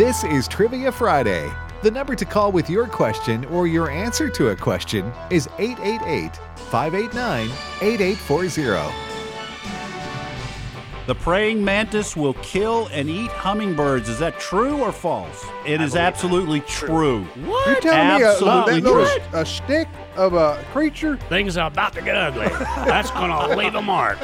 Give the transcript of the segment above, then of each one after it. This is Trivia Friday. The number to call with your question or your answer to a question is 888-589-8840. The praying mantis will kill and eat hummingbirds. Is that true or false? It is absolutely true. What? You're telling me a stick of a creature? Things are about to get ugly. That's going to leave a mark.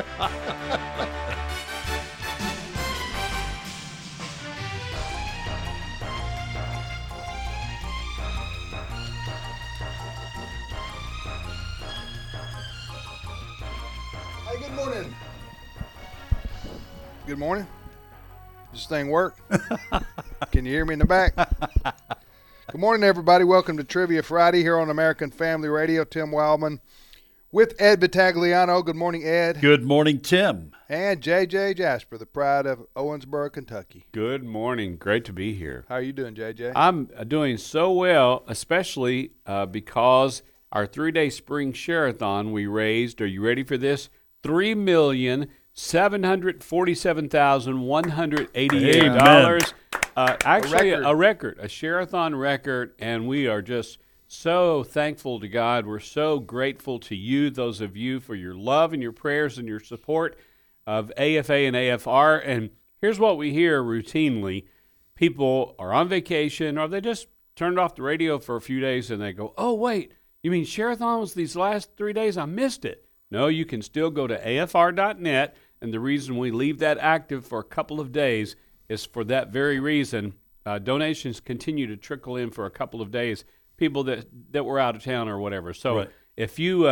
Good morning. Does this thing work? Can you hear me in the back? Good morning, everybody. Welcome to Trivia Friday here on American Family Radio. Tim Wildman with Ed Battagliano. Good morning, Ed. Good morning, Tim. And J.J. Jasper, the pride of Owensboro, Kentucky. Good morning. Great to be here. How are you doing, J.J.? I'm doing so well, especially because our three-day spring share-a-thon we raised, are you ready for this? $3,747,188. Actually, a record, a share-a-thon record, and we are just so thankful to God. We're so grateful to you, those of you, for your love and your prayers and your support of AFA and AFR. And here's what we hear routinely. People are on vacation, or they just turned off the radio for a few days, and they go, oh, wait, you mean share-a-thon was these last 3 days? I missed it. No, you can still go to AFR.net. And the reason we leave that active for a couple of days is for that very reason. Donations continue to trickle in for a couple of days, people that were out of town or whatever. So if you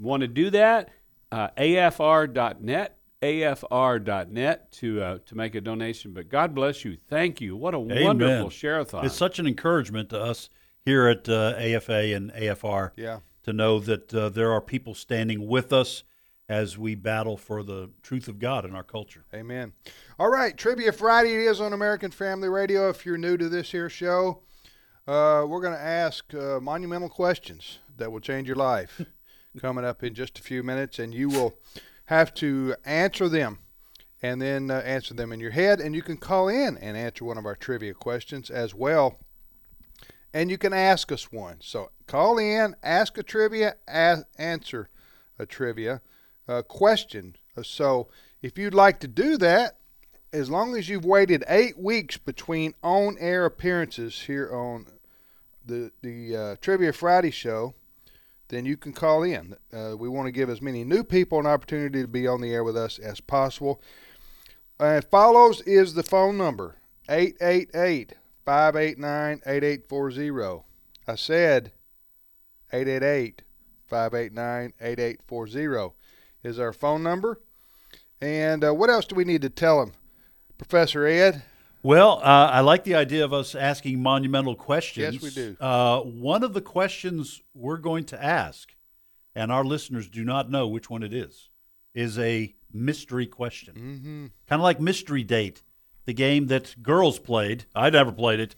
want to do that, afr.net to make a donation. But God bless you. Thank you. What a wonderful share-a-thon. It's such an encouragement to us here at AFA and AFR to know that there are people standing with us as we battle for the truth of God in our culture. Amen. All right, Trivia Friday is on American Family Radio. If you're new to this here show, we're going to ask monumental questions that will change your life coming up in just a few minutes, and you will have to answer them and then answer them in your head, and you can call in and answer one of our trivia questions as well, and you can ask us one. So call in, ask a trivia, answer a trivia question. So if you'd like to do that, as long as you've waited 8 weeks between on-air appearances here on the Trivia Friday show, then you can call in. We want to give as many new people an opportunity to be on the air with us as possible. Follows is the phone number, 888-589-8840. I said 888-589-8840. Is our phone number. And what else do we need to tell them, Professor Ed? Well, I like the idea of us asking monumental questions. Yes, we do. One of the questions we're going to ask, and our listeners do not know which one it is a mystery question. Mm-hmm. Kind of like Mystery Date, the game that girls played. I never played it.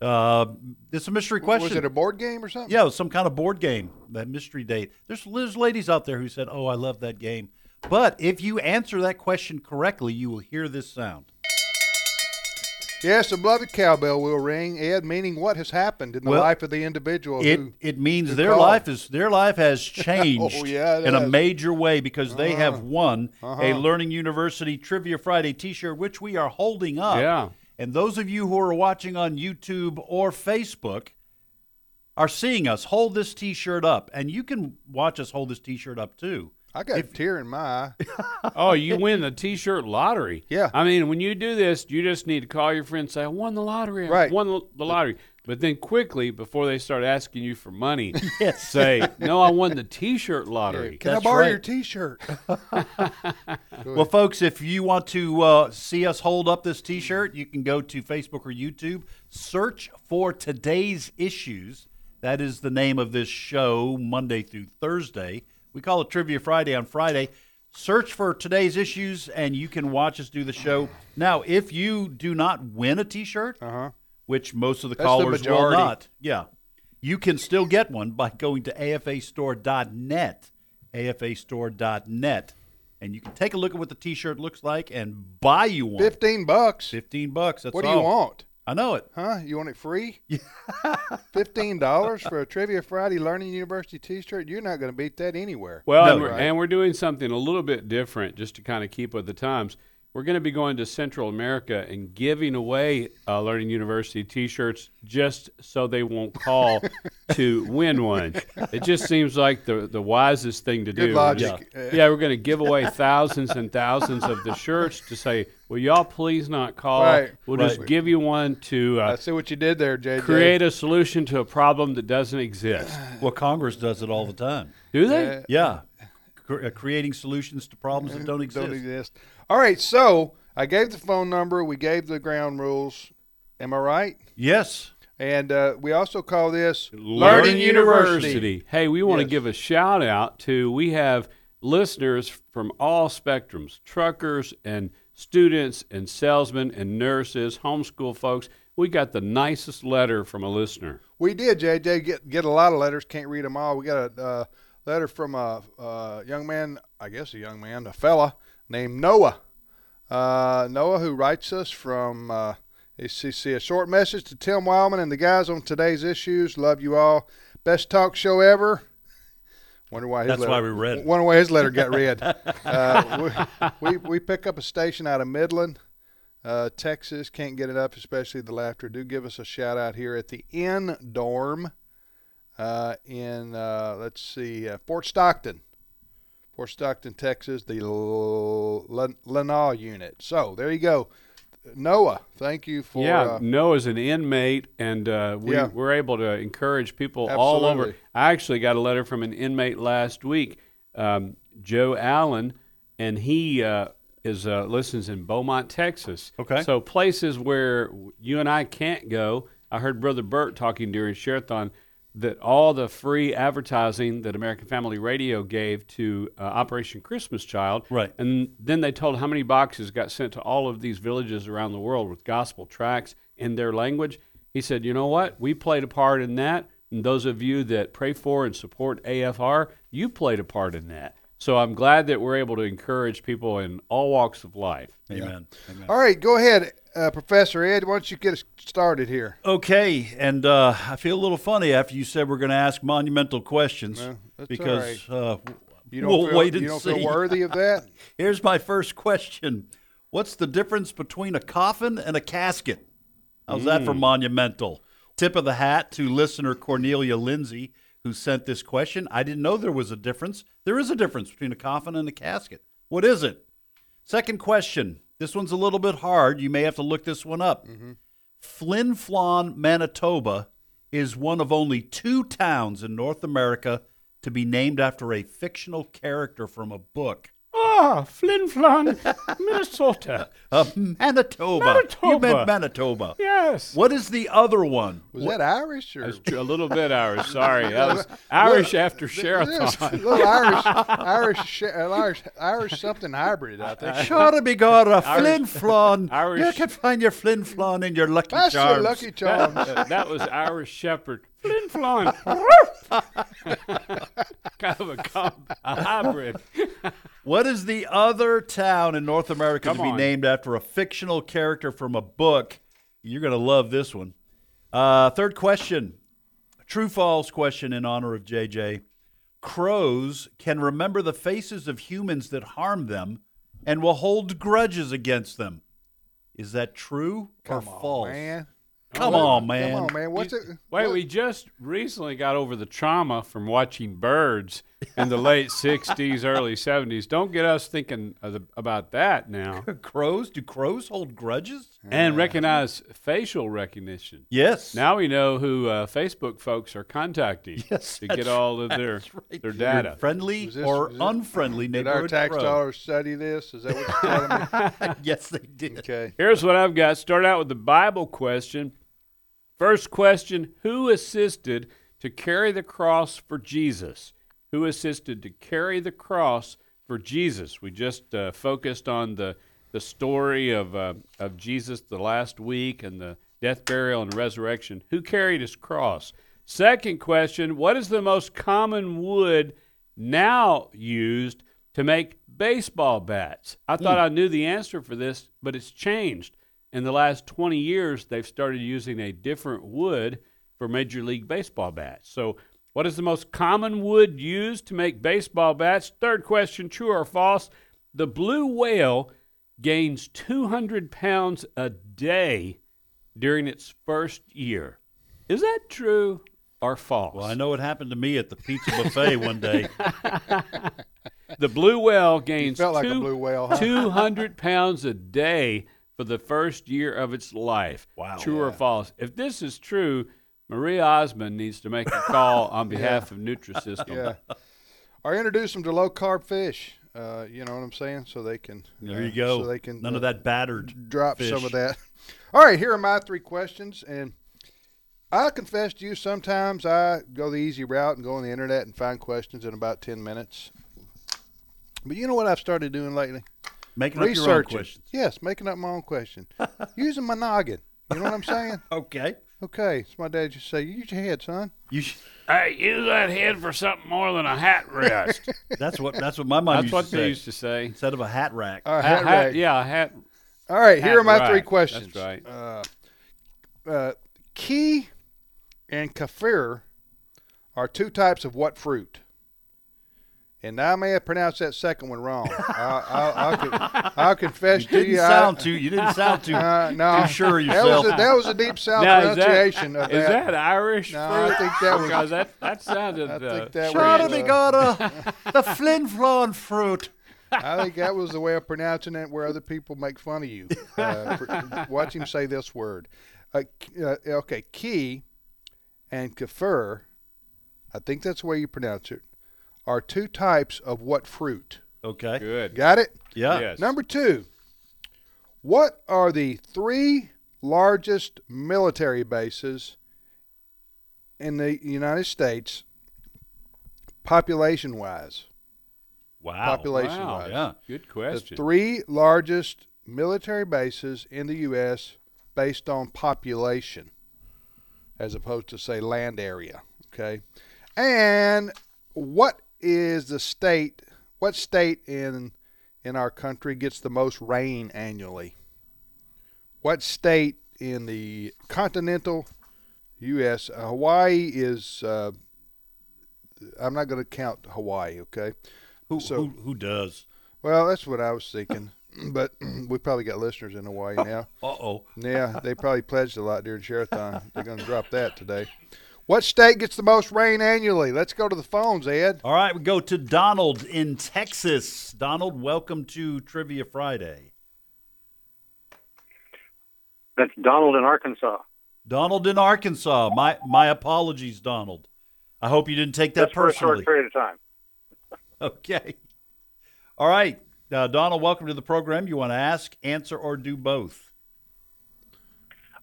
It's a mystery question. Was it a board game or something? Yeah, it was some kind of board game, that Mystery Date. There's ladies out there who said, oh, I love that game. But if you answer that question correctly, you will hear this sound. Yes, the beloved cowbell will ring, Ed, meaning what has happened in the life of the individual. It means their life has changed in a major way because they have won a Learning University Trivia Friday T-shirt, which we are holding up. Yeah. And those of you who are watching on YouTube or Facebook are seeing us hold this T-shirt up. And you can watch us hold this T-shirt up, too. I got a tear in my eye. Oh, you win the T-shirt lottery. Yeah. I mean, when you do this, you just need to call your friend and say, I won the lottery. Right. I won the lottery. But then quickly, before they start asking you for money, say, no, I won the T-shirt lottery. Yeah, I borrow your T-shirt? Well, folks, if you want to see us hold up this T-shirt, you can go to Facebook or YouTube. Search for Today's Issues. That is the name of this show, Monday through Thursday. We call it Trivia Friday on Friday. Search for Today's Issues, and you can watch us do the show. Now, if you do not win a T-shirt, which most of the callers will not. Yeah. You can still get one by going to afastore.net, afastore.net, and you can take a look at what the T-shirt looks like and buy you one. $15 bucks. That's all. What do you want? I know it. Huh? You want it free? Yeah. $15 for a Trivia Friday Learning University T-shirt? You're not going to beat that anywhere. Well, no, and we're doing something a little bit different just to kind of keep with the times. We're going to be going to Central America and giving away Learning University T-shirts just so they won't call to win one. It just seems like the wisest thing to do. Good logic. Yeah, we're going to give away thousands and thousands of the shirts to say, will y'all please not call? Right. We'll just give you one to I see what you did there, JJ. Create a solution to a problem that doesn't exist. Well, Congress does it all the time. Do they? Yeah. Creating solutions to problems that don't exist. All right, so I gave the phone number. We gave the ground rules. Am I right? Yes. And we also call this Learning University. Hey, we want to give a shout-out to, we have listeners from all spectrums, truckers and students and salesmen and nurses, homeschool folks. We got the nicest letter from a listener. We did, JJ. Get a lot of letters. Can't read them all. We got a letter from a fella named Noah. Noah, who writes us from ACC. A short message to Tim Wildman and the guys on Today's Issues. Love you all. Best talk show ever. Wonder why his letter got read. We pick up a station out of Midland, Texas. Can't get it up, especially the laughter. Do give us a shout out here at the Inn Dorm. In Fort Stockton, Texas, the Lanai unit. So there you go. Noah, thank you for... Yeah, Noah's an inmate, and we're able to encourage people all over. I actually got a letter from an inmate last week, Joe Allen, and he listens in Beaumont, Texas. Okay. So places where you and I can't go. I heard Brother Bert talking during Sherathon that all the free advertising that American Family Radio gave to Operation Christmas Child, right, and then they told how many boxes got sent to all of these villages around the world with gospel tracts in their language. He said, you know what? We played a part in that, and those of you that pray for and support AFR, you played a part in that. So I'm glad that we're able to encourage people in all walks of life. Amen. Yeah. Amen. All right, go ahead, Professor Ed. Why don't you get us started here? Okay, and I feel a little funny after you said we're going to ask monumental questions because we'll wait and see. You don't feel worthy of that? Here's my first question. What's the difference between a coffin and a casket? How's that for monumental? Tip of the hat to listener Cornelia Lindsay, who sent this question. I didn't know there was a difference. There is a difference between a coffin and a casket. What is it? Second question. This one's a little bit hard. You may have to look this one up. Mm-hmm. Flin Flon, Manitoba, is one of only two towns in North America to be named after a fictional character from a book. Ah, Flin Flon, Minnesota. Manitoba. You meant Manitoba. Yes. What is the other one? Was that Irish? Or? A little bit Irish, sorry. That was Irish after Sherathon. Irish something hybrid out there. Sure to be got a Flin Flon. Irish. You can find your Flin Flon in your Lucky Charms. That's your Lucky Charms. That was Irish Shepherd. Flin Flon. Kind of a hybrid. What is the other town in North America to be named after a fictional character from a book? You're going to love this one. Third question. True-false question in honor of JJ. Crows can remember the faces of humans that harm them and will hold grudges against them. Is that true or false? Man. Come on, man. We just recently got over the trauma from watching Birds in the late 60s, early 70s. Don't get us thinking about that now. Crows? Do crows hold grudges? And recognize facial recognition. Yes. Now we know who Facebook folks are contacting to get all of their data. Friendly or unfriendly neighborhood. Did our tax dollars study this? Is that what you're telling me? Yes, they did. Okay. Here's what I've got. Start out with the Bible question. First question, who assisted to carry the cross for Jesus? Who assisted to carry the cross for Jesus? We just focused on the story of Jesus the last week and the death, burial, and resurrection. Who carried his cross? Second question, what is the most common wood now used to make baseball bats? I thought I knew the answer for this, but it's changed. In the last 20 years, they've started using a different wood for Major League Baseball bats. So what is the most common wood used to make baseball bats? Third question, true or false? The blue whale gains 200 pounds a day during its first year. Is that true or false? Well, I know it happened to me at the pizza buffet one day. The blue whale gains 200 pounds a day for the first year of its life. Wow. True or false? If this is true, Maria Osmond needs to make a call on behalf of Nutrisystem. Yeah. Or introduce them to low-carb fish. You know what I'm saying? So they can. There you go. So they can. None of that battered. Drop fish. Some of that. All right, here are my three questions. And I'll confess to you, sometimes I go the easy route and go on the internet and find questions in about 10 minutes. But you know what I've started doing lately? Making up your own questions. Yes, making up my own question. Using my noggin. You know what I'm saying? Okay. So my dad just say, use your head, son. Hey, use that head for something more than a hat rest. That's what my mom used to say. That's what they used to say. Instead of a hat rack. A hat rack. Yeah, a hat. All right, here are my three questions. That's right. Ki and kefir are two types of what fruit? And I may have pronounced that second one wrong. I'll confess to you. You didn't sound too too sure of yourself. That was a deep South pronunciation of that. Is that Irish? No, I think that was. Because that sounded. The Flin Flon fruit. I think that was the way of pronouncing it where other people make fun of you. Watch him say this word. Ki and kefir, I think that's the way you pronounce it, are two types of what fruit? Okay. Good. Got it? Yeah. Yes. Number two, what are the three largest military bases in the United States population-wise? Wow. Population-wise. Wow, yeah. Good question. The three largest military bases in the U.S. based on population as opposed to, say, land area. Okay. And what state in our country gets the most rain annually? What state in the continental U.S.? Hawaii is, I'm not going to count Hawaii, okay? Who does? Well, that's what I was thinking, but we probably got listeners in Hawaii now. Uh-oh. Yeah, they probably pledged a lot during Share-a-thon. They're going to drop that today. What state gets the most rain annually? Let's go to the phones, Ed. All right, we go to Donald in Texas. Donald, welcome to Trivia Friday. That's Donald in Arkansas. My apologies, Donald. I hope you didn't take that personally. That's for a short period of time. Okay. All right. Donald, welcome to the program. You want to ask, answer, or do both?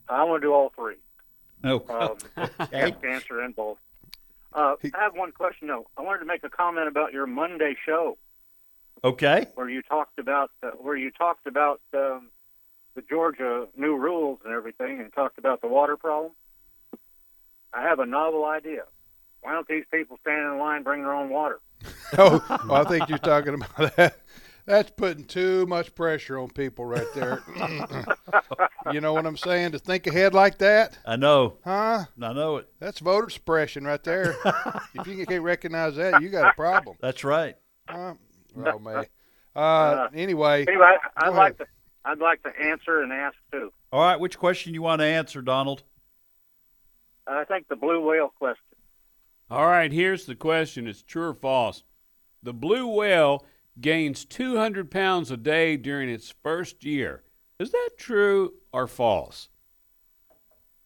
I want to do all three. No. Answer in both. I have one question, though. I wanted to make a comment about your Monday show. Okay. Where you talked about the Georgia new rules and everything, and talked about the water problem. I have a novel idea. Why don't these people standing in line bring their own water? I think you're talking about that. That's putting too much pressure on people right there. You know what I'm saying? To think ahead like that? I know. Huh? I know it. That's voter suppression right there. If you can't recognize that, you got a problem. That's right. Oh, man. Anyway, I'd like to answer and ask, too. All right, which question you want to answer, Donald? I think the blue whale question. All right, here's the question. It's true or false. The blue whale gains 200 pounds a day during its first year. Is that true or false?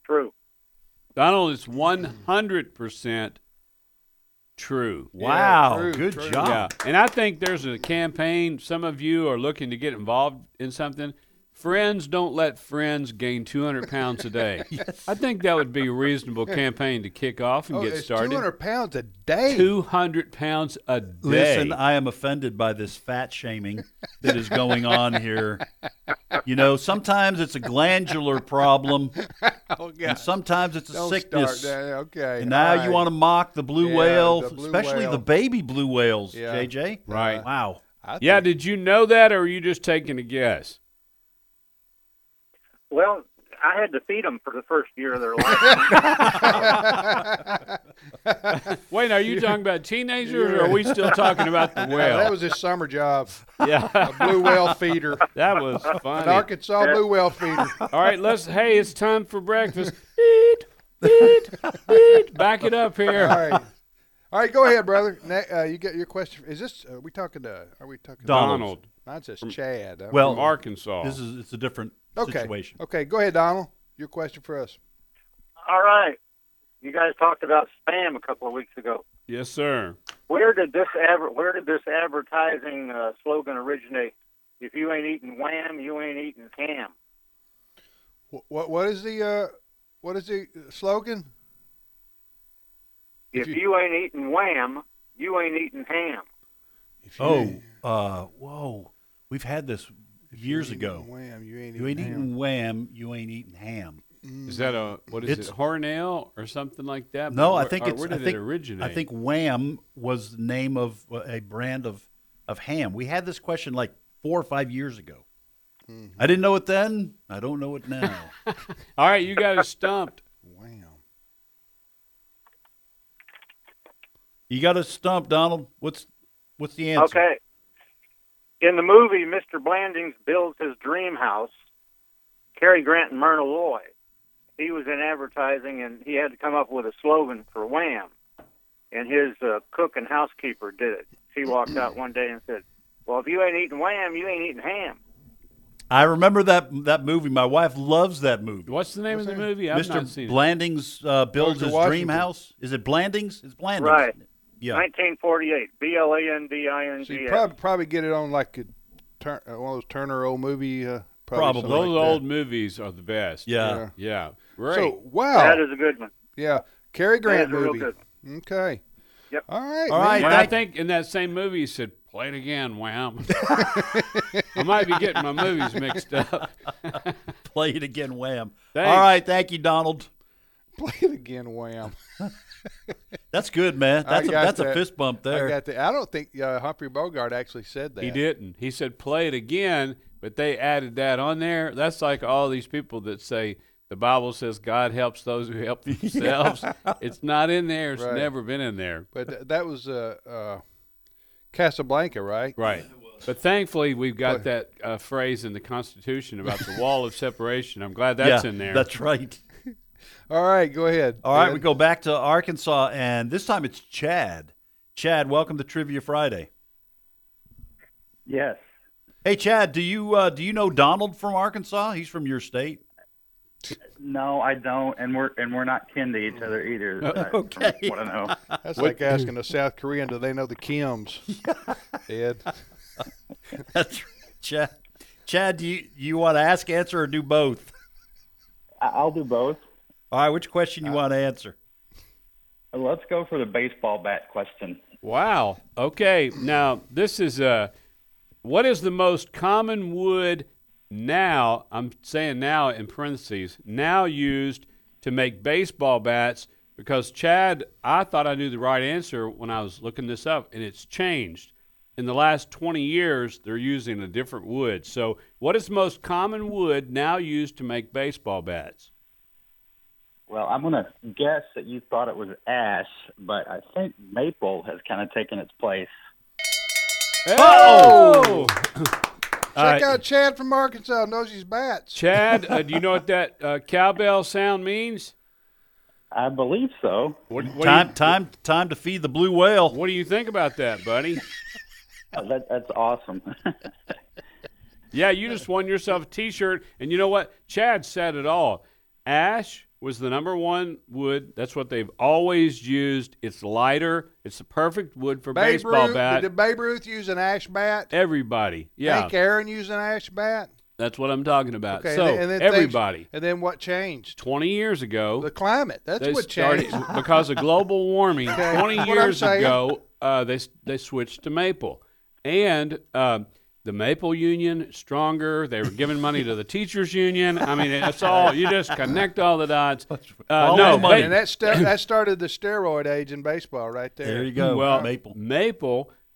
True. Donald, it's 100% true. Wow, yeah, good job. Yeah. And I think there's a campaign. Some of you are looking to get involved in something. Friends don't let friends gain 200 pounds a day. Yes. I think that would be a reasonable campaign to kick off and get started. 200 pounds a day. 200 pounds a day. Listen, I am offended by this fat shaming that is going on here. You know, sometimes it's a glandular problem, and sometimes it's a sickness. Okay. And now you want to mock the blue whale, especially the baby blue whales, JJ. Right. Wow. Did you know that, or are you just taking a guess? Well, I had to feed them for the first year of their life. Wait, are you talking about teenagers, or are we still talking about the whale? That was his summer job. Yeah. A blue whale feeder. That was funny. An Arkansas blue whale feeder. All right, let's, hey, it's time for breakfast. Eat, eat, eat. Back it up here. All right. All right, go ahead, brother. You got your question. Is this? Are we talking? Donald. Mine says Chad. Well, from Arkansas. It's a different situation. Okay, go ahead, Donald. Your question for us. All right. You guys talked about spam a couple of weeks ago. Yes, sir. Where did this advertising slogan originate? If you ain't eating wham, you ain't eating ham. What is the slogan? If you ain't eating wham, you ain't eating ham. Whoa. We've had this years ago. Wham, you ain't eating wham, you ain't eating ham. Is that what is it, Hornell or something like that? No, I think it originated? I think wham was the name of a brand of ham. We had this question like 4 or 5 years ago. Mm-hmm. I didn't know it then. I don't know it now. All right, you got us stumped. Wham. You got us stumped, Donald. What's the answer? Okay. In the movie, Mr. Blandings builds his dream house. Cary Grant and Myrna Loy. He was in advertising, and he had to come up with a slogan for wham. And his cook and housekeeper did it. She walked out one day and said, well, if you ain't eating wham, you ain't eating ham. I remember that movie. My wife loves that movie. What's the name of the movie? I've not seen it. Mr. Blandings builds his dream house. Is it Blandings? It's Blandings. Right. Yeah. 1948, Blandings. So you probably get it on like one of those Turner old movie. Probably. Those like old movies are the best. Yeah. Yeah. Right. So, wow. That is a good one. Yeah. Cary Grant movie. Real good. Okay. Yep. All right. I think in that same movie he said, play it again, wham. I might be getting my movies mixed up. Play it again, wham. Thanks. All right. Thank you, Donald. Play it again, wham. That's good, man. That's a fist bump there. I don't think Humphrey Bogart actually said that. He didn't. He said play it again, but they added that on there. That's like all these people that say the Bible says God helps those who help themselves. Yeah. It's not in there. It's never been in there. But that was Casablanca, right? Right. But thankfully, we've got that phrase in the Constitution about the wall of separation. I'm glad that's in there. That's right. All right, go ahead. All right, we go back to Arkansas, and this time it's Chad. Chad, welcome to Trivia Friday. Yes. Hey, Chad, do you know Donald from Arkansas? He's from your state. No, I don't, and we're not kin to each other either. Okay. I want to know. That's like asking a South Korean, do they know the Kims? Ed. That's right, Chad. Chad, do you want to ask, answer, or do both? I'll do both. All right, which question you want to answer? Let's go for the baseball bat question. Wow. Okay. Now, this is what is the most common wood now, I'm saying now in parentheses, now used to make baseball bats? Because, Chad, I thought I knew the right answer when I was looking this up, and it's changed. In the last 20 years, they're using a different wood. So what is the most common wood now used to make baseball bats? Well, I'm going to guess that you thought it was ash, but I think maple has kind of taken its place. Hey! Oh! Check out Chad from Arkansas. Knows his bats. Chad, do you know what that cowbell sound means? I believe so. Time to feed the blue whale. What do you think about that, buddy? That's awesome. Yeah, you just won yourself a T-shirt, and you know what? Chad said it all. Ash was the number one wood. That's what they've always used. It's lighter. It's the perfect wood for baseball bat. Did Babe Ruth use an ash bat? Everybody, yeah. Hank Aaron used an ash bat? That's what I'm talking about. Okay, so and then everybody. And then what changed? 20 years ago. The climate. That's what changed. Because of global warming, okay. 20 years ago, they switched to maple. And the Maple Union, stronger. They were giving money to the teachers' union. I mean, it's all, you just connect all the dots. That started the steroid age in baseball right there. There you go. Well, maple.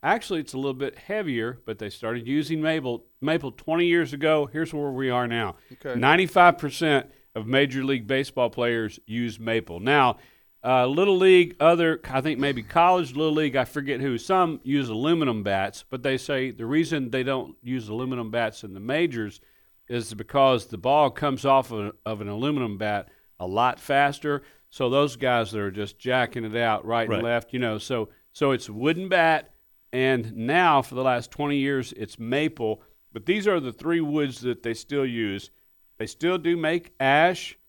Actually, it's a little bit heavier, but they started using maple 20 years ago. Here's where we are now. Okay. 95% of Major League Baseball players use maple. Now, Little League, I think maybe college, Little League, I forget who. Some use aluminum bats, but they say the reason they don't use aluminum bats in the majors is because the ball comes off of an aluminum bat a lot faster. So those guys that are just jacking it out right. and left, so it's wooden bat. And now for the last 20 years, it's maple. But these are the three woods that they still use. They still do make ash,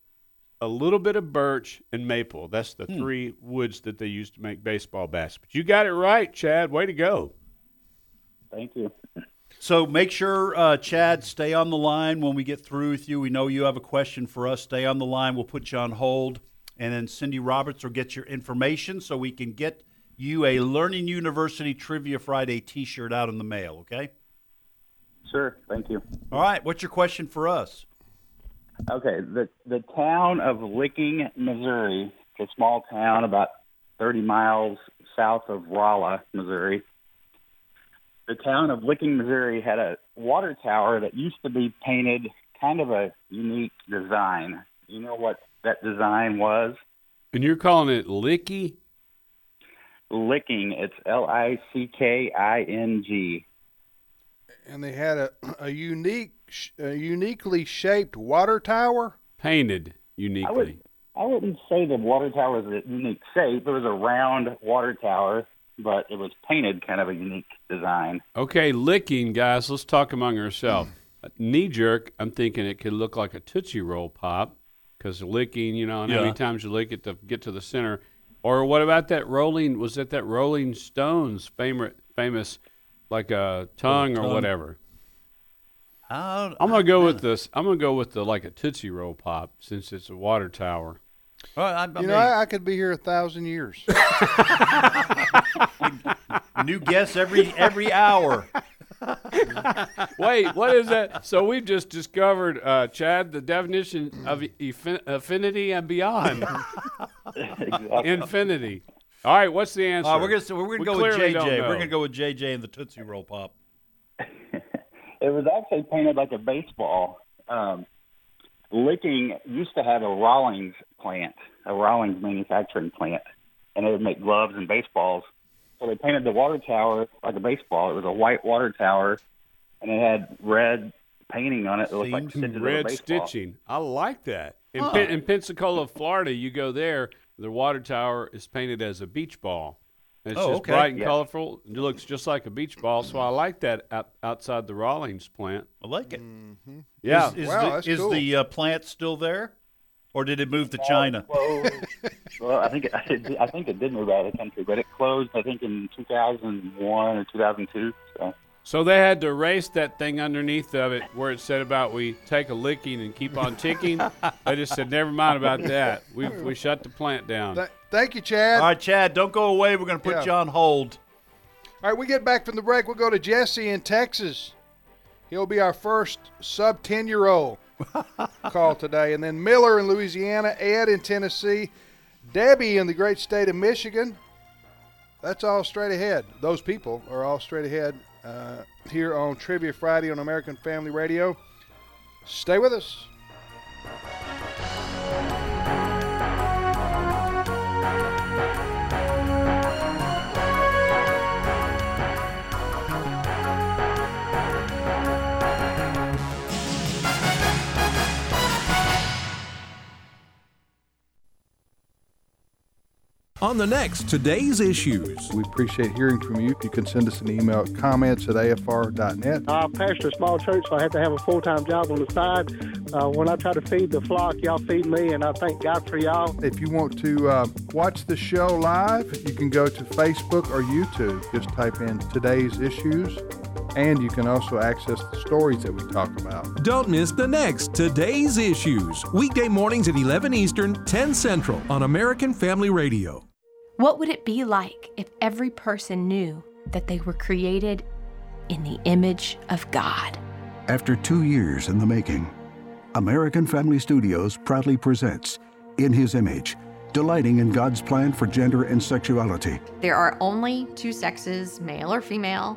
a little bit of birch, and maple. That's the three woods that they use to make baseball bats. But you got it right, Chad. Way to go. Thank you. So make sure, Chad, stay on the line when we get through with you. We know you have a question for us. Stay on the line. We'll put you on hold. And then Cindy Roberts will get your information so we can get you a Learning University Trivia Friday T-shirt out in the mail, okay? Sure, thank you. All right, what's your question for us? Okay, the town of Licking, Missouri, a small town about 30 miles south of Rolla, Missouri. The town of Licking, Missouri had a water tower that used to be painted kind of a unique design. You know what that design was? And you're calling it Licky? Licking. It's L-I-C-K-I-N-G. And they had a uniquely shaped water tower? Painted uniquely. I wouldn't say the water tower was a unique shape. It was a round water tower, but it was painted kind of a unique design. Okay, Licking, guys. Let's talk among ourselves. Knee jerk, I'm thinking it could look like a Tootsie Roll Pop because Licking, and how many times you lick it to get to the center. Or what about that rolling? Was it that Rolling Stones famous, like a tongue or whatever? I'm gonna go with like a Tootsie Roll Pop since it's a water tower. Well, I could be here 1,000 years. New guess every hour. Wait, what is that? So we've just discovered, Chad, the definition of affinity and beyond. Exactly. Infinity. All right, what's the answer? We're gonna go with J.J. We're gonna go with J.J. and the Tootsie Roll Pop. It was actually painted like a baseball. Licking used to have a Rawlings manufacturing plant, and they would make gloves and baseballs. So they painted the water tower like a baseball. It was a white water tower, and it had red painting on it. It looked like stitches red stitching. I like that. In Pensacola, Florida, you go there, the water tower is painted as a beach ball. It's bright and colorful. It looks just like a beach ball, so I like that outside the Rawlings plant. I like it. Mm-hmm. Yeah. Is the plant still there, or did it move to China? Well, I think it did move out of the country, but it closed, I think, in 2001 or 2002. So they had to erase that thing underneath of it where it said about we take a licking and keep on ticking. They just said, never mind about that. We shut the plant down. Thank you, Chad. All right, Chad, don't go away. We're going to put you on hold. All right, we get back from the break. We'll go to Jesse in Texas. He'll be our first sub-10-year-old call today. And then Miller in Louisiana, Ed in Tennessee, Debbie in the great state of Michigan. That's all straight ahead. Those people are all straight ahead. Here on Trivia Friday on American Family Radio. Stay with us. On the next Today's Issues. We appreciate hearing from you. You can send us an email at comments@afr.net. I pastor a small church, so I have to have a full-time job on the side. When I try to feed the flock, y'all feed me, and I thank God for y'all. If you want to watch the show live, you can go to Facebook or YouTube. Just type in Today's Issues, and you can also access the stories that we talk about. Don't miss the next Today's Issues. Weekday mornings at 11 Eastern, 10 Central on American Family Radio. What would it be like if every person knew that they were created in the image of God? After 2 years in the making, American Family Studios proudly presents In His Image, delighting in God's plan for gender and sexuality. There are only two sexes, male or female.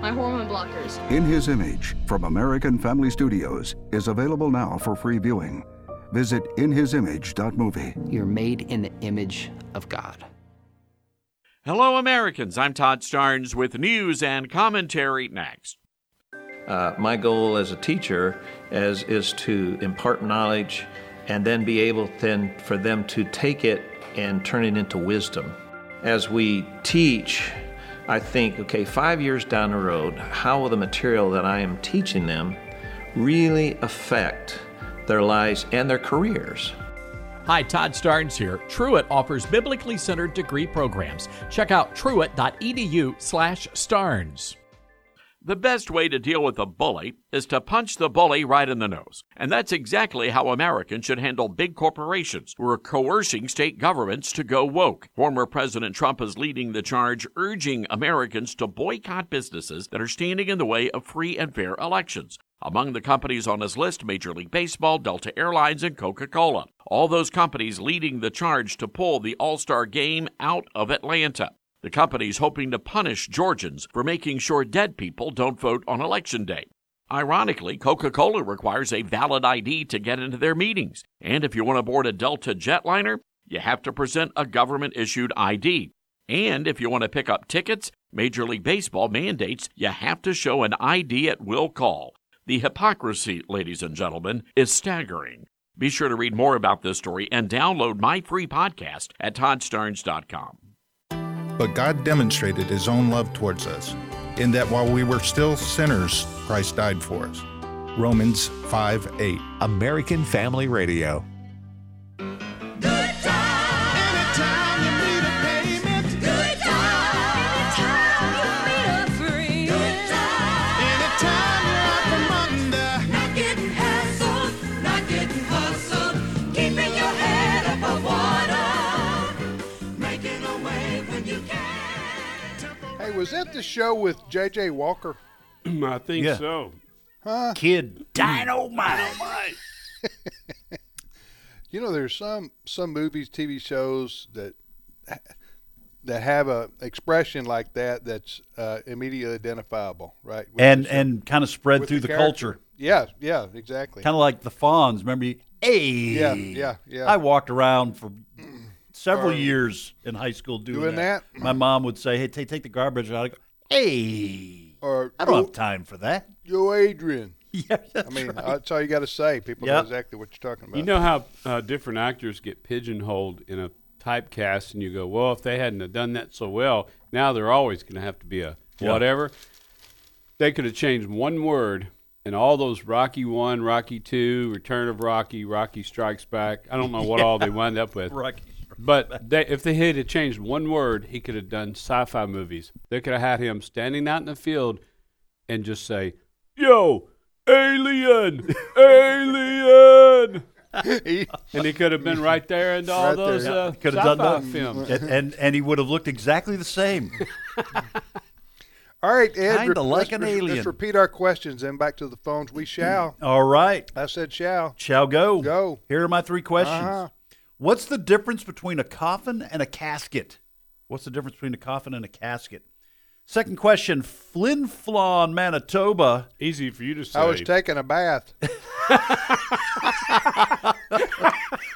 my hormone blockers. In His Image from American Family Studios is available now for free viewing. Visit inhisimage.movie. You're made in the image of God. Hello, Americans. I'm Todd Starnes with news and commentary next. My goal as a teacher is to impart knowledge and then be able then for them to take it and turn it into wisdom. As we teach, I think, okay, 5 years down the road, how will the material that I am teaching them really affect their lives and their careers? Hi, Todd Starnes here. Truett offers biblically centered degree programs. Check out truett.edu/Starnes. The best way to deal with a bully is to punch the bully right in the nose. And that's exactly how Americans should handle big corporations who are coercing state governments to go woke. Former President Trump is leading the charge, urging Americans to boycott businesses that are standing in the way of free and fair elections. Among the companies on his list, Major League Baseball, Delta Airlines, and Coca-Cola. All those companies leading the charge to pull the All-Star Game out of Atlanta. The company's hoping to punish Georgians for making sure dead people don't vote on Election Day. Ironically, Coca-Cola requires a valid ID to get into their meetings. And if you want to board a Delta jetliner, you have to present a government-issued ID. And if you want to pick up tickets, Major League Baseball mandates you have to show an ID at will call. The hypocrisy, ladies and gentlemen, is staggering. Be sure to read more about this story and download my free podcast at toddstarnes.com. But God demonstrated His own love towards us, in that while we were still sinners, Christ died for us. Romans 5:8. American Family Radio. Good time. Anytime you need a payment. Good time. Anytime you feel free. Good time. Anytime you're out from under. Not getting hassled. Keeping your head above water. Making a way when you can. Hey, was that the show with J.J. Walker? I think so. Huh? Kid Dynamite. You know, there's some movies, TV shows that have a expression like that that's immediately identifiable, right? And kind of spread through the culture. Yeah, exactly. Kind of like the Fonz. Remember, yeah. I walked around for several years in high school doing that. My mom would say, hey, take the garbage out. I'd go, hey, or, I don't have time for that. Yo, Adrian. Yeah, that's all you got to say. People know exactly what you're talking about. You know how different actors get pigeonholed in a typecast, and you go, well, if they hadn't have done that so well, now they're always going to have to be a whatever. They could have changed one word, and all those Rocky 1, Rocky 2, Return of Rocky, Rocky Strikes Back. I don't know what all they wind up with. Rocky. But if they had changed one word, he could have done sci-fi movies. They could have had him standing out in the field and just say, yo, alien, alien. And he could have been right there into all those sci-fi films. And he would have looked exactly the same. All right, Ed, alien. Let's repeat our questions and back to the phones. We shall. All right. I said shall. Shall go. Go. Here are my three questions. Uh-huh. What's the difference between a coffin and a casket? Second question, Flin Flon, Manitoba. Easy for you to say. I was taking a bath.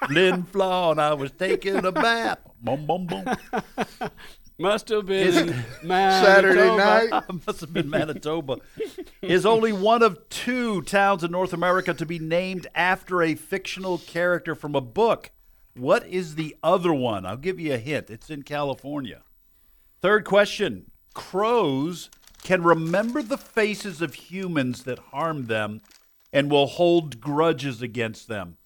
Flin Flon, I was taking a bath. Boom, boom, boom. Must have been Manitoba. Saturday night. Must have been Manitoba. Is only one of two towns in North America to be named after a fictional character from a book. What is the other one? I'll give you a hint. It's in California. Third question. Crows can remember the faces of humans that harm them and will hold grudges against them.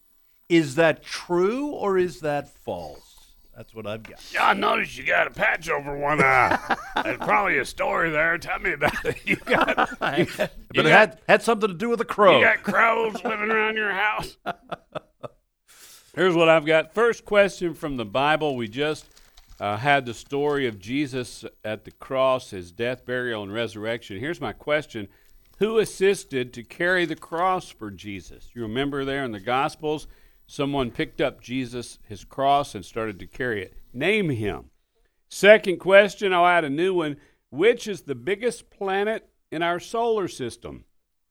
Is that true or is that false? That's what I've got. Yeah, I noticed you got a patch over one eye. There's probably a story there. Tell me about it. It had something to do with a crow. You got crows living around your house? Here's what I've got. First question from the Bible. We just had the story of Jesus at the cross, his death, burial, and resurrection. Here's my question. Who assisted to carry the cross for Jesus? You remember there in the Gospels? Someone picked up Jesus, his cross, and started to carry it. Name him. Second question, I'll add a new one. Which is the biggest planet in our solar system?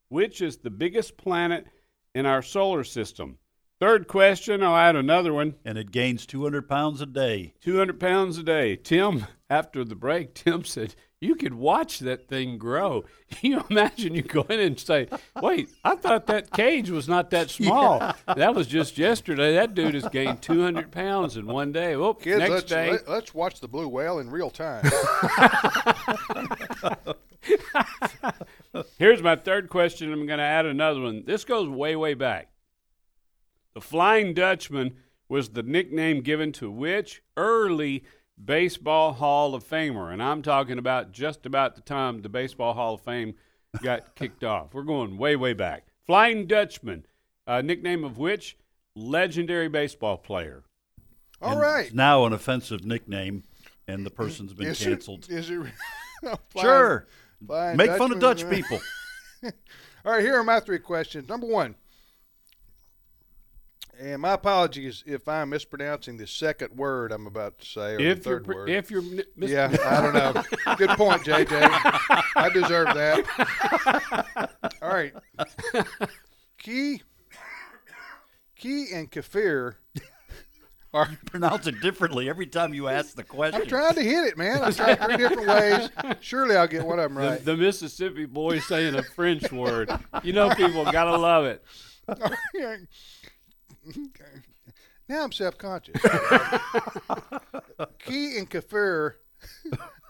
Which is the biggest planet in our solar system? Third question, I'll add another one. And it gains 200 pounds a day. 200 pounds a day. Tim, after the break, Tim said, you could watch that thing grow. Can you imagine you go in and say, wait, I thought that cage was not that small. Yeah. That was just yesterday. That dude has gained 200 pounds in one day. Oh, kids, let's watch the blue whale in real time. Here's my third question. I'm going to add another one. This goes way, way back. The Flying Dutchman was the nickname given to which early Baseball Hall of Famer? And I'm talking about just about the time the Baseball Hall of Fame got kicked off. We're going way, way back. Flying Dutchman, nickname of which legendary baseball player? All and right. It's now an offensive nickname, and the person's been canceled. Sure. Make Dutchman, fun of Dutch people. All right, here are my three questions. Number one, and my apologies if I'm mispronouncing the second word I'm about to say, or if the third word. If you're I don't know. Good point, JJ. I deserve that. All right. Key and kefir are... You pronounce it differently every time you ask the question. I'm trying to hit it, man. I tried 3 different ways. Surely I'll get one of them right. The Mississippi boy saying a French word. You know people got to love it. All right. Okay. Now I'm self-conscious. Key and kefir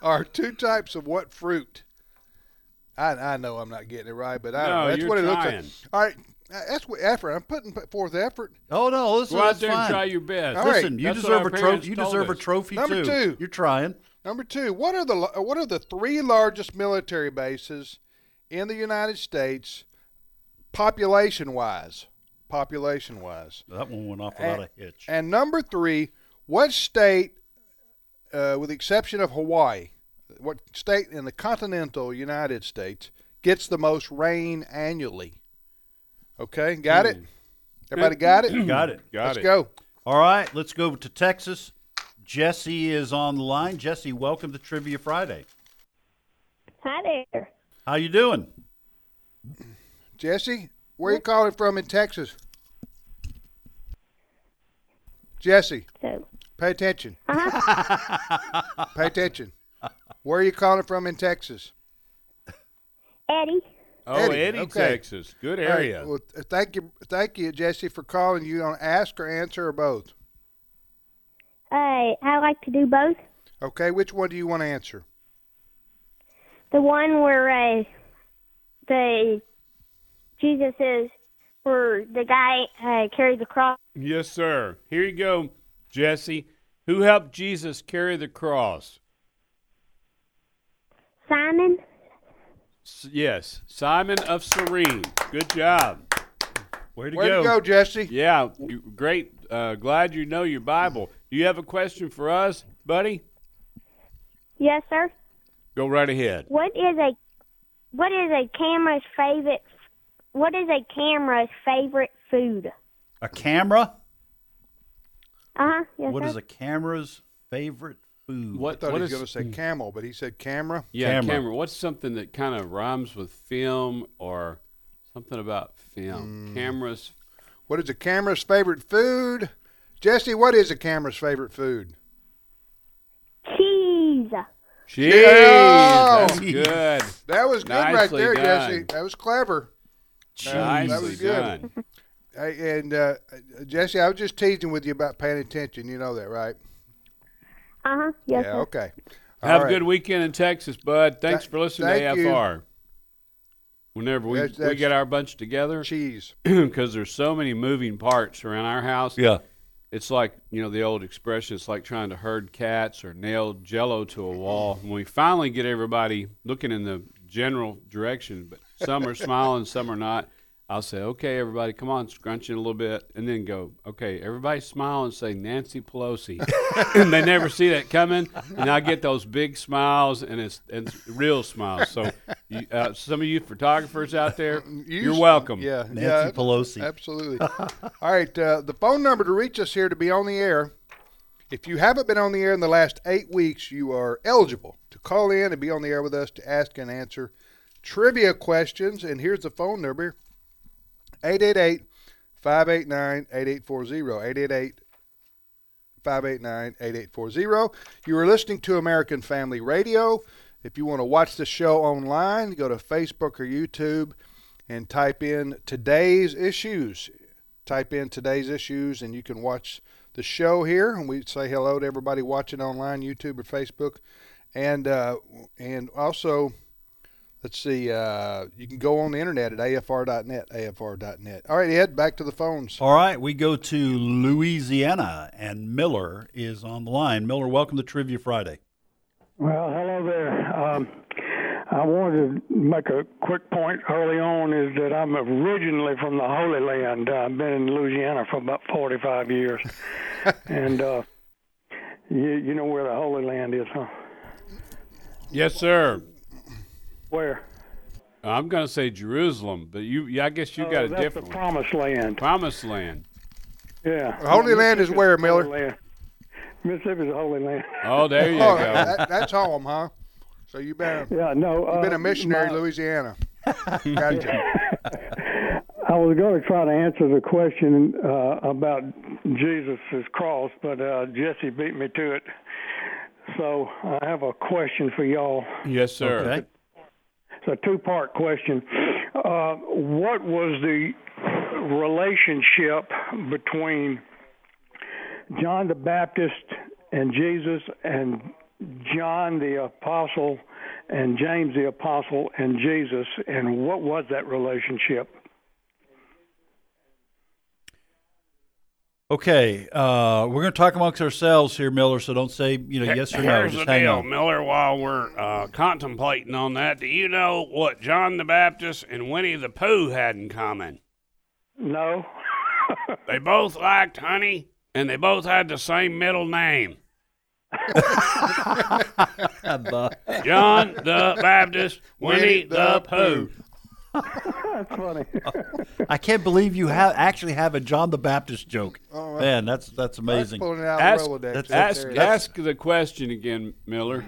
are two types of what fruit? I know I'm not getting it right, but that's what it looks like. All right, that's what effort. I'm putting forth effort. Oh no, listen, go out there and try your best. All listen, right. You deserve a trophy. You deserve a trophy too. Number 2, you're trying. Number 2, what are the 3 largest military bases in the United States, population-wise? That one went off without a hitch. And number 3, what state, with the exception of Hawaii, what state in the continental United States gets the most rain annually? Okay, got it? Everybody got it? Got it. Let's go. All right, let's go to Texas. Jesse is on the line. Jesse, welcome to Trivia Friday. Hi there. How you doing? Jesse? Where are you calling from in Texas? Jesse, pay attention. Uh-huh. Pay attention. Where are you calling from in Texas? Eddie. Oh, Eddie, okay. Texas. Good area. Right. Well, thank you, Jesse, for calling. You don't ask or answer or both? I like to do both. Okay, which one do you want to answer? The one where Jesus is for the guy carried the cross. Yes, sir. Here you go, Jesse. Who helped Jesus carry the cross? Simon? Yes, Simon of Cyrene. Good job. Way to go, Jesse. Yeah, great. Glad you know your Bible. Do you have a question for us, buddy? Yes, sir. Go right ahead. What is a camera's favorite food? What is a camera's favorite food? A camera? Uh-huh. Yes, what is a camera's favorite food? I thought he was going to say camel, but he said camera. Yeah, camera. What's something that kind of rhymes with film or something about film? Cameras. What is a camera's favorite food? Jesse, what is a camera's favorite food? Cheese. Cheese. That's good. That was good. Nicely right there, done. Jesse. That was clever. That was good. And Jesse, I was just teasing with you about paying attention. You know that, right? Uh-huh. Yes, yeah, sir. Okay. Have a good weekend in Texas, bud. Thanks for listening to AFR. You. Whenever we get our bunch together. Cheese. Because there's so many moving parts around our house. Yeah. It's like, you know, the old expression, it's like trying to herd cats or nail Jello to a wall. When we finally get everybody looking in the general direction, but some are smiling, some are not, I'll say, okay, everybody, come on, scrunch in a little bit, and then go, okay, everybody smile and say Nancy Pelosi. And they never see that coming, and I get those big smiles, and it's real smiles. So some of you photographers out there, you're welcome. Yeah, Nancy Pelosi. Absolutely. All right, the phone number to reach us here to be on the air, if you haven't been on the air in the last 8 weeks, you are eligible to call in and be on the air with us to ask and answer trivia questions, and here's the phone number. 888-589-8840, 888-589-8840. You are listening to American Family Radio. If you want to watch the show online, go to Facebook or YouTube and type in Today's Issues. Type in Today's Issues, and you can watch the show here. And we say hello to everybody watching online, YouTube or Facebook. And also... let's see, you can go on the internet at afr.net, afr.net. All right, Ed, back to the phones. All right, we go to Louisiana, and Miller is on the line. Miller, welcome to Trivia Friday. Well, hello there. I wanted to make a quick point early on is that I'm originally from the Holy Land. I've been in Louisiana for about 45 years. And you know where the Holy Land is, huh? Yes, sir. Where? I'm going to say Jerusalem, but I guess you got a different one. That's the Promised Land. Promised Land. Yeah. Holy Land is where, Miller? Mississippi's the Holy Land. Oh, there you go. That's home, huh? So you've been a missionary in Louisiana. Gotcha. I was going to try to answer the question about Jesus' cross, but Jesse beat me to it. So I have a question for y'all. Yes, sir. Okay. It's a two-part question. What was the relationship between John the Baptist and Jesus and John the Apostle and James the Apostle and Jesus, and what was that relationship? Okay, we're going to talk amongst ourselves here, Miller, so don't say, yes or no. Here's just the hang deal, on. Miller, while we're contemplating on that, do you know what John the Baptist and Winnie the Pooh had in common? No. They both liked honey, and they both had the same middle name. John the Baptist, Winnie the Pooh. That's funny. I can't believe you actually have a John the Baptist joke. Oh, right. Man, that's amazing. Ask the question again, Miller.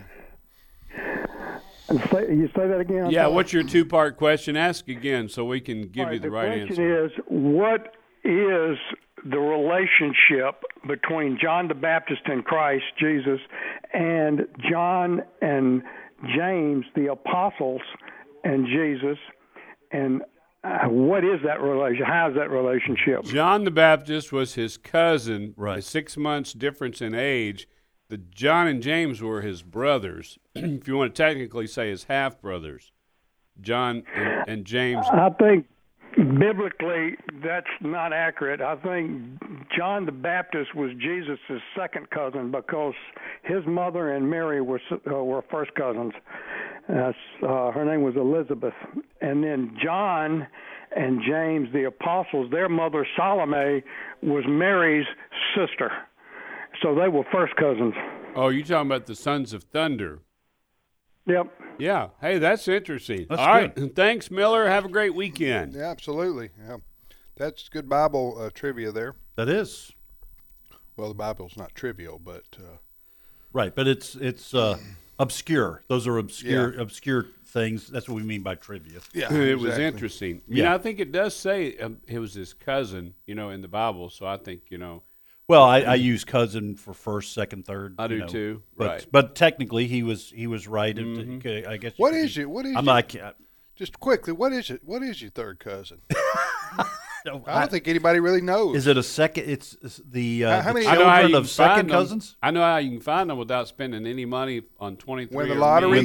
You say that again? Yeah, what's your two-part question? Ask again so we can give you the right answer. The question is, what is the relationship between John the Baptist and Christ, Jesus, and John and James, the apostles, and Jesus, and what is that relation? How is that relationship? John the Baptist was his cousin, right? 6 months difference in age. The John and James were his brothers, if you want to technically say his half brothers. John and James. I think biblically that's not accurate. I think John the Baptist was Jesus' second cousin because his mother and Mary were first cousins. Her name was Elizabeth. And then John and James, the apostles, their mother, Salome, was Mary's sister. So they were first cousins. Oh, you're talking about the Sons of Thunder. Yep. Yeah. Hey, that's interesting. All right. Thanks, Miller. Have a great weekend. Yeah, absolutely. Yeah. That's good Bible trivia there. That is. Well, the Bible's not trivial, but... right, but it's obscure. Those are obscure things. That's what we mean by trivia. Yeah, it was interesting. Yeah. I think it does say it was his cousin, in the Bible, so I think, Well, I use cousin for first, second, third. I do too. Right. But technically he was right. Mm-hmm. I guess. Just quickly, what is it? What is your third cousin? I don't think anybody really knows. Is it a second? It's the children of second cousins? I know how you can find them without spending any money on 23. Win the lottery.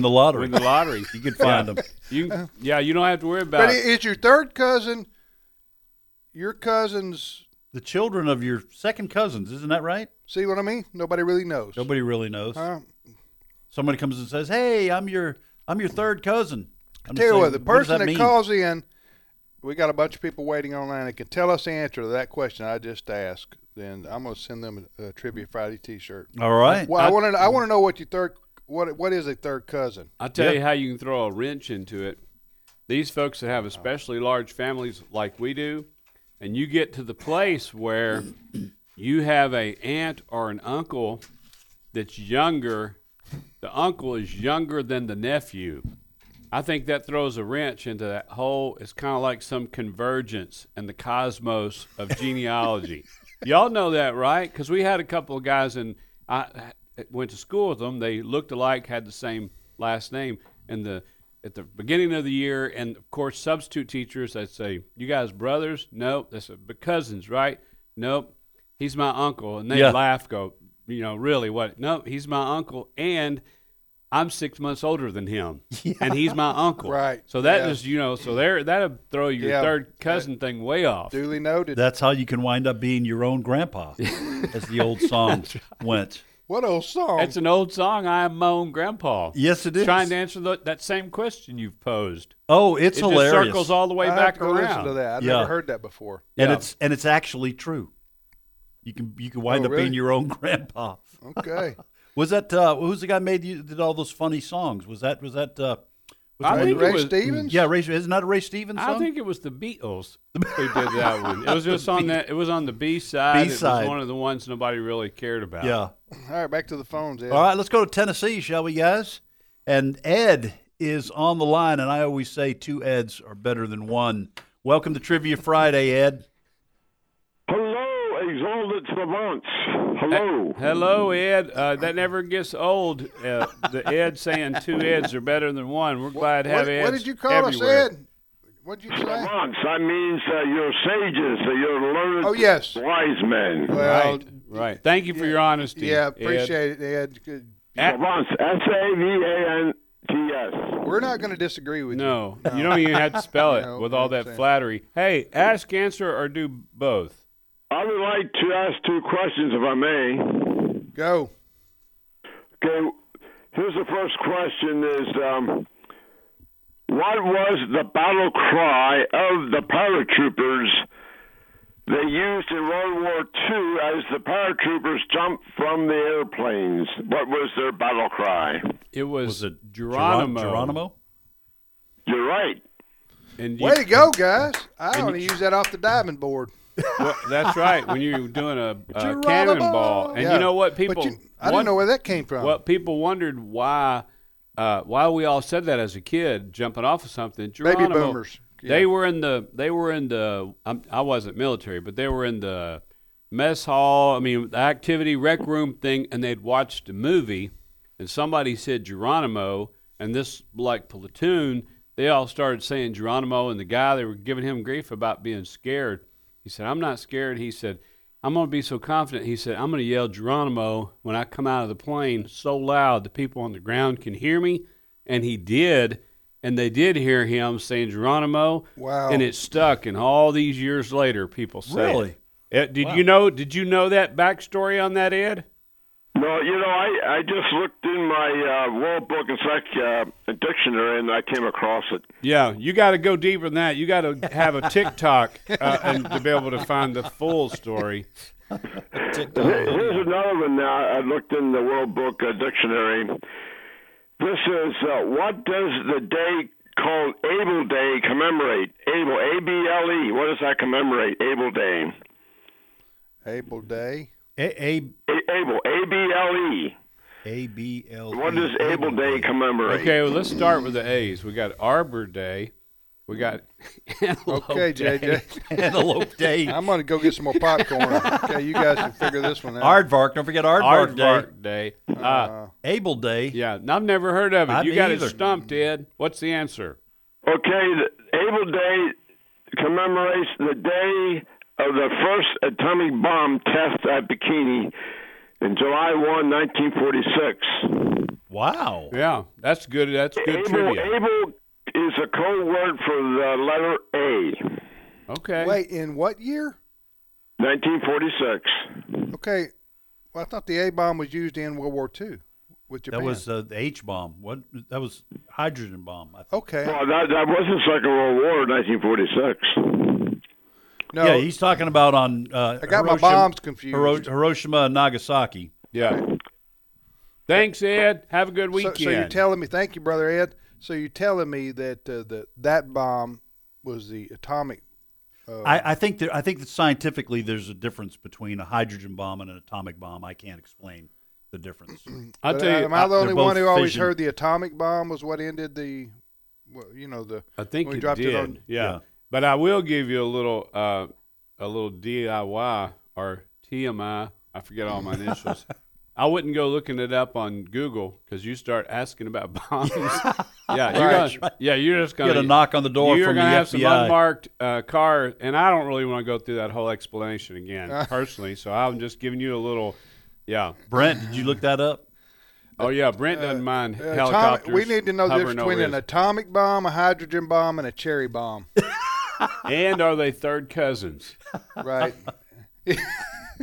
You can find them. You don't have to worry about it. But is your third cousin your cousin's the children of your second cousins, isn't that right? See what I mean? Nobody really knows. Nobody really knows. Somebody comes and says, "Hey, I'm your third cousin." I'm tell you what, the person that calls in, we got a bunch of people waiting online that can tell us the answer to that question I just asked. Then I'm going to send them a Trivia Friday T-shirt. All right. Well, I want to know what your third. What is a third cousin? I'll tell you how you can throw a wrench into it. These folks that have especially large families like we do, and you get to the place where you have an aunt or an uncle that's younger. The uncle is younger than the nephew. I think that throws a wrench into that whole. It's kind of like some convergence in the cosmos of genealogy. Y'all know that, right? Because we had a couple of guys, and I went to school with them. They looked alike, had the same last name. And at the beginning of the year, and, of course, substitute teachers, they'd say, "You guys brothers?" "Nope." They said, "But cousins, right?" "Nope." "He's my uncle." And they'd laugh, go, "Really, what?" "No, he's my uncle, and I'm 6 months older than him, and he's my uncle." Right. So that is, so that'll throw your third cousin thing way off. Duly noted. That's how you can wind up being your own grandpa, as the old song went. What old song? It's an old song, "I Am My Own Grandpa." Yes, it is. Trying to answer that same question you've posed. Oh, it's hilarious. It just circles all the way back around. I have to listen to that. I've never heard that before. And it's actually true. You can wind up being your own grandpa. Okay. Was that who's the guy did all those funny songs? Was that Ray Stevens? Yeah, Ray. Isn't that a Ray Stevens song? I think it was the Beatles who did that one. It was just on that. It was on the B side. It was one of the ones nobody really cared about. Yeah. All right, back to the phones, Ed. All right, let's go to Tennessee, shall we, guys? And Ed is on the line, and I always say two Eds are better than one. Welcome to Trivia Friday, Ed. Hello, exalted savants. Hello. Hello, Ed. That never gets old, the Ed saying two Eds are better than one. We're glad to have Eds. What did you call everywhere. Us, Ed? What did you say? That means your sages, your learned wise men. Well, right. Thank you for your honesty, yeah, appreciate Ed. It, Ed. Savants, S-A-V-A-N-T-S. We're not going to disagree with you. No, you don't even have to spell it with all that flattery. Hey, ask, answer, or do both. I would like to ask two questions, if I may. Go. Okay, here's the first question is, what was the battle cry of the paratroopers they used in World War II as the paratroopers jumped from the airplanes? What was their battle cry? It was a Geronimo. Geronimo? You're right. And way to go, guys. I want to use that off the diving board. Well, that's right. When you're doing a cannonball, and you know what people, I don't know where that came from. Well, people wondered why we all said that as a kid, jumping off of something. Geronimo, baby boomers. Yeah. They were in the. I wasn't military, but they were in the mess hall. I mean, the activity rec room thing, and they'd watched a movie, and somebody said Geronimo, and this like platoon, they all started saying Geronimo, and the guy they were giving him grief about being scared. He said, "I'm not scared." He said, "I'm going to be so confident." He said, "I'm going to yell Geronimo when I come out of the plane so loud the people on the ground can hear me." And he did, and they did hear him saying Geronimo. Wow. And it stuck, and all these years later, people say it. Did you know that backstory on that, Ed? No, I just looked in my World Book and Dictionary, and I came across it. Yeah, you got to go deeper than that. You got to have a TikTok and to be able to find the full story. Here's another one now. I looked in the World Book Dictionary. This is, what does the day called Able Day commemorate? Able, A-B-L-E. What does that commemorate, Able Day? Able Day? Able, A-B-L-E. A-B-L-E. What does Able Day commemorate? Okay, well, let's start with the A's. We got Arbor Day. We got Antelope Day. JJ. Antelope Day. I'm going to go get some more popcorn. Okay, you guys can figure this one out. Aardvark. Don't forget Aardvark Day. Able Day. Yeah, I've never heard of it. You got it stumped, Ed. What's the answer? Okay, Able Day commemorates the day of the first atomic bomb test at Bikini in July 1, 1946. Wow. Yeah, that's good. That's good trivia. Able is a code word for the letter A. Okay. Wait, in what year? 1946. Okay. Well, I thought the A-bomb was used in World War II with Japan. That was the H-bomb. What? That was hydrogen bomb, I think. Okay. Well, that wasn't Second World War in 1946. No. Yeah, he's talking about on I got Hiroshima, my bombs confused. Hiroshima and Nagasaki. Yeah. Thanks, Ed. Have a good weekend. So you're telling me, thank you, Brother Ed. So you're telling me that that bomb was the atomic. I think that scientifically there's a difference between a hydrogen bomb and an atomic bomb. I can't explain the difference. I'll tell you, am I the only one who always heard the atomic bomb was what ended the, you know, the. I think when it dropped did. It on, yeah. But I will give you a little DIY or TMI. I forget all my initials. I wouldn't go looking it up on Google because you start asking about bombs. You're just gonna get a knock on the door. You're from gonna the have FBI. Some unmarked car, and I don't really want to go through that whole explanation again personally. So I'm just giving you a little. Yeah, Brent, did you look that up? Oh yeah, Brent doesn't mind helicopters. We need to know the difference between an atomic bomb, a hydrogen bomb, and a cherry bomb. And are they third cousins? Right.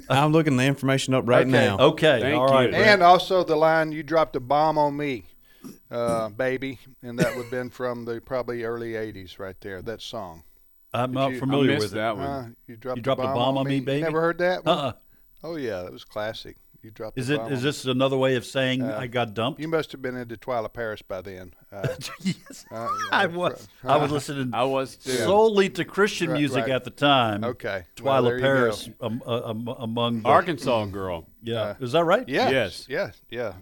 I'm looking the information up right now. Okay. Thank all right. You. And also the line, you dropped a bomb on me, baby. And that would have been from the probably early 80s right there, that song. I'm not familiar with that one. You dropped a bomb on me, baby? You never heard that one? Uh-uh. Oh, yeah. That was classic. You dropped a bomb. Is this another way of saying I got dumped? You must have been into Twila Paris by then. Yes. I was. I was listening solely to Christian music at the time. Okay. Twila Paris among the Arkansas girl. Yeah. Is that right? Yeah. Yes. Yes. Yeah.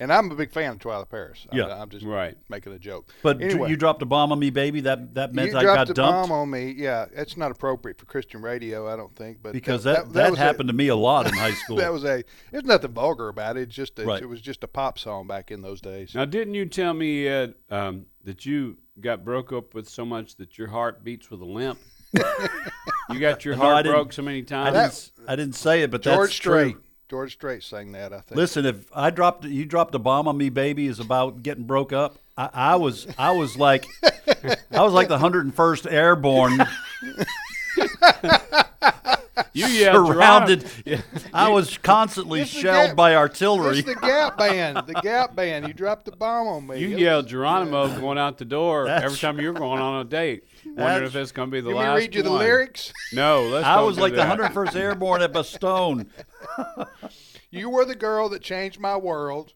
And I'm a big fan of Twila Paris. Yeah. I'm just making a joke. But anyway, you dropped a bomb on me, baby. That meant I got dumped? You dropped a bomb on me. Yeah. That's not appropriate for Christian radio, I don't think. But because that happened to me a lot in high school. There's nothing vulgar about it. It's just it was just a pop song back in those days. Now, didn't you tell me, Ed, that you got broke up with so much that your heart beats with a limp? You got your heart broke so many times. I didn't say it, but that's true. George Strait sang that, I think. Listen, if you dropped a bomb on me, baby, is about getting broke up. I was like, the 101st Airborne. You surrounded. I was constantly shelled by artillery. It's the Gap Band. The Gap Band. You dropped the bomb on me. You yelled Geronimo going out the door every time you were going on a date. Wondering if it's going to be the last one. Can we read you the lyrics? No, let's not. I was like the 101st Airborne at Bastogne. You were the girl that changed my world.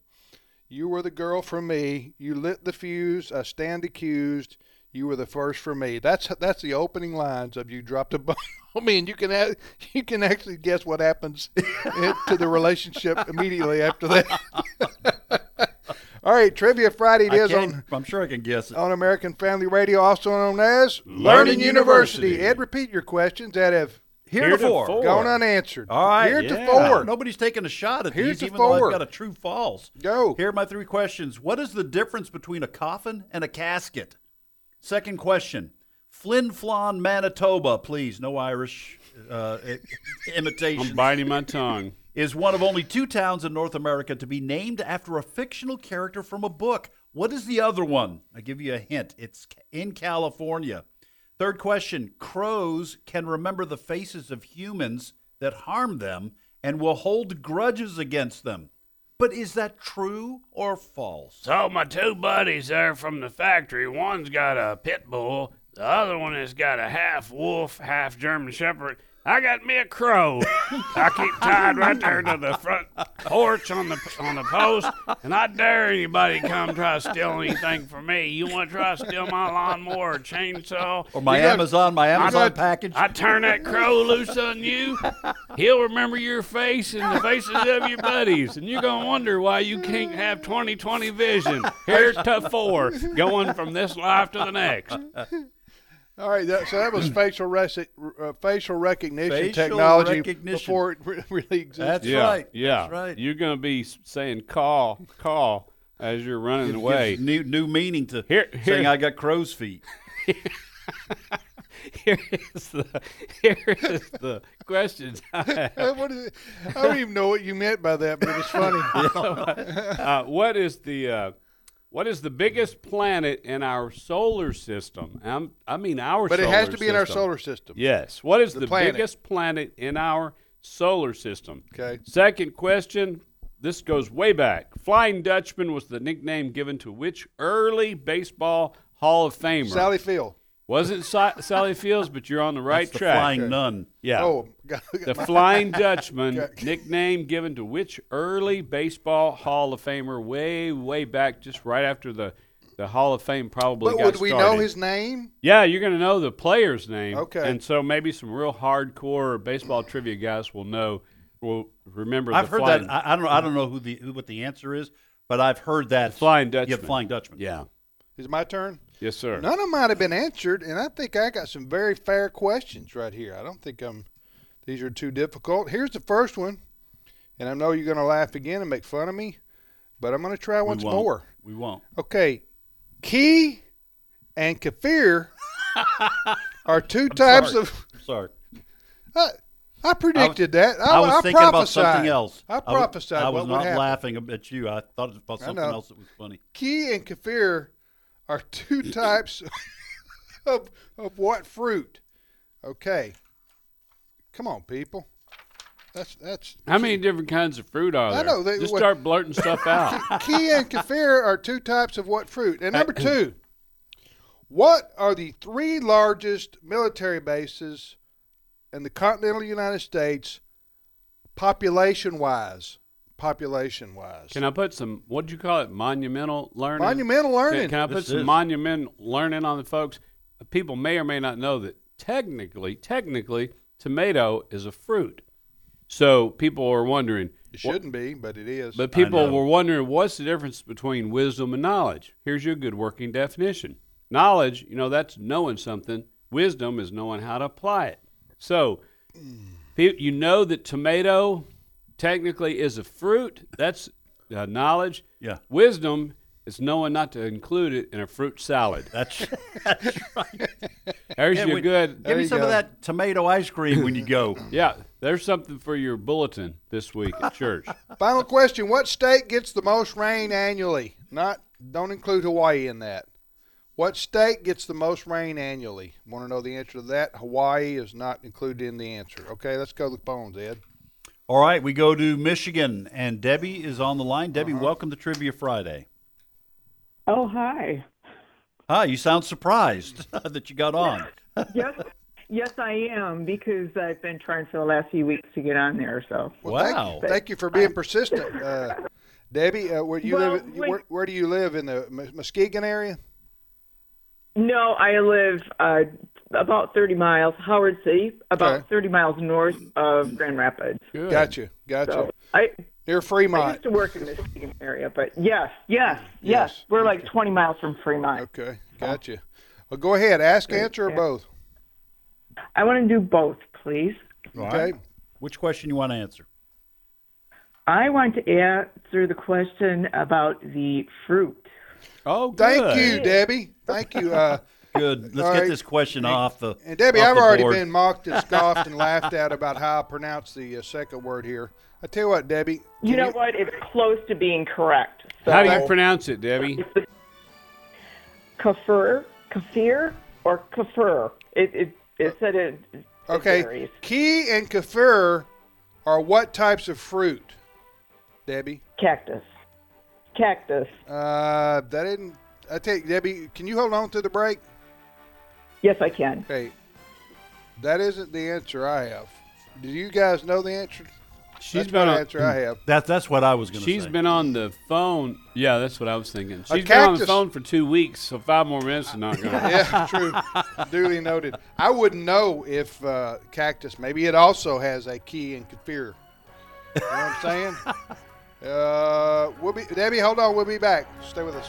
You were the girl for me. You lit the fuse. I stand accused. You were the first for me. That's the opening lines of you dropped a bomb. I mean, you can actually guess what happens to the relationship immediately after that. All right, Trivia Friday I'm sure I can guess it. On American Family Radio, also known as Learning University. Ed, repeat your questions that have heretofore gone unanswered. All right. Heretofore. Nobody's taking a shot at these, even though I've got a true false. Go. Here are my three questions. What is the difference between a coffin and a casket? Second question. Flin Flon, Manitoba, please. No Irish imitation. I'm biting my tongue. Is one of only two towns in North America to be named after a fictional character from a book. What is the other one? I'll give you a hint. It's in California. Third question. Crows can remember the faces of humans that harm them and will hold grudges against them. But is that true or false? So my two buddies there from the factory, one's got a pit bull. The other one has got a half wolf, half German shepherd. I got me a crow. I keep tied right there to the front porch on the post, and I dare anybody come try to steal anything from me. You want to try to steal my lawnmower or chainsaw? Or my Amazon package? I turn that crow loose on you. He'll remember your face and the faces of your buddies, and you're going to wonder why you can't have 20/20 vision. Here's to four, going from this life to the next. All right, that was facial recognition technology before it really existed. That's right. You're going to be saying call as you're running away. New meaning to saying I got crow's feet. Here is the questions I have. I don't even know what you meant by that, but it's funny. What is the... What is the biggest planet in our solar system? I mean, our solar system. But it has to be in our solar system. Yes. What is the biggest planet in our solar system? Okay. Second question. This goes way back. Flying Dutchman was the nickname given to which early baseball Hall of Famer? Sally Field. Wasn't Sally Fields, but you're on the right track. The Flying Nun. Yeah. Oh, the Flying Dutchman, nickname given to which early baseball Hall of Famer way back, just right after the Hall of Fame probably got started. But would we know his name? Yeah, you're going to know the player's name. Okay. And so maybe some real hardcore baseball trivia guys will remember the Flying. I've heard that. I don't know what the answer is, but I've heard that. The Flying Dutchman. Yeah, Flying Dutchman. Yeah. Is it my turn? Yes, sir. None of them might have been answered, and I think I got some very fair questions right here. I don't think these are too difficult. Here's the first one, and I know you're going to laugh again and make fun of me, but I'm going to try once more. We won't. Okay. Ki and kefir are two types of – sorry. I predicted that. I was thinking about something else. I prophesied I was not laughing at you. I thought it was about something else that was funny. Ki and kefir are two types of what fruit? Okay. Come on, people. That's how many different kinds of fruit are there? I know. Start blurting stuff out. Ki and kefir are two types of what fruit? And number two, what are the three largest military bases in the continental United States population-wise? Can I put some, what did you call it, monumental learning? Monumental learning. Can I put some monumental learning on the folks? People may or may not know that technically, tomato is a fruit. So people are wondering. It shouldn't be, but it is. But people were wondering, what's the difference between wisdom and knowledge? Here's your good working definition. Knowledge, that's knowing something. Wisdom is knowing how to apply it. So that tomato technically is a fruit. That's knowledge. Yeah. Wisdom is knowing not to include it in a fruit salad. That's right. There's your good. Give me some of that tomato ice cream when you go. Yeah. There's something for your bulletin this week at church. Final question. What state gets the most rain annually? Don't include Hawaii in that. What state gets the most rain annually? Want to know the answer to that? Hawaii is not included in the answer. Okay, let's go to the phones, Ed. All right, we go to Michigan, and Debbie is on the line. Debbie, welcome to Trivia Friday. Oh, hi. Hi, you sound surprised that you got on. yes, I am, because I've been trying for the last few weeks to get on there. So. Well, wow. Thank you for being persistent. Debbie, where do you live, in the Muskegon area? No, I live about 30 miles, Howard City, about 30 miles north of Grand Rapids. Good. Gotcha. So near Fremont. I used to work in this area, but yes. We're like 20 miles from Fremont. Okay, gotcha. Well, go ahead. Ask, answer, or both? I want to do both, please. Okay. Which question you want to answer? I want to answer the question about the fruit. Oh, good. Thank you, Debbie. Thank you. Good. Let's get this question off the board. And Debbie, I've already been mocked and scoffed and laughed at about how I pronounce the second word here. I tell you what, Debbie. You know what? It's close to being correct. So. How do you pronounce it, Debbie? Kefir, or kefir. It said it. Okay. Ki and kefir are what types of fruit, Debbie? Cactus. I take Debbie. Can you hold on to the break? Yes, I can. Hey, that isn't the answer I have. Do you guys know the answer? That's been the answer I have. That's what I was going to say. She's been on the phone. Yeah, that's what I was thinking. She's been on the phone for 2 weeks, so 5 more minutes is not going to happen. Yeah, true. Duly noted. I wouldn't know if cactus. Maybe it also has a key and kefir. You know what I'm saying? Debbie, hold on. We'll be back. Stay with us.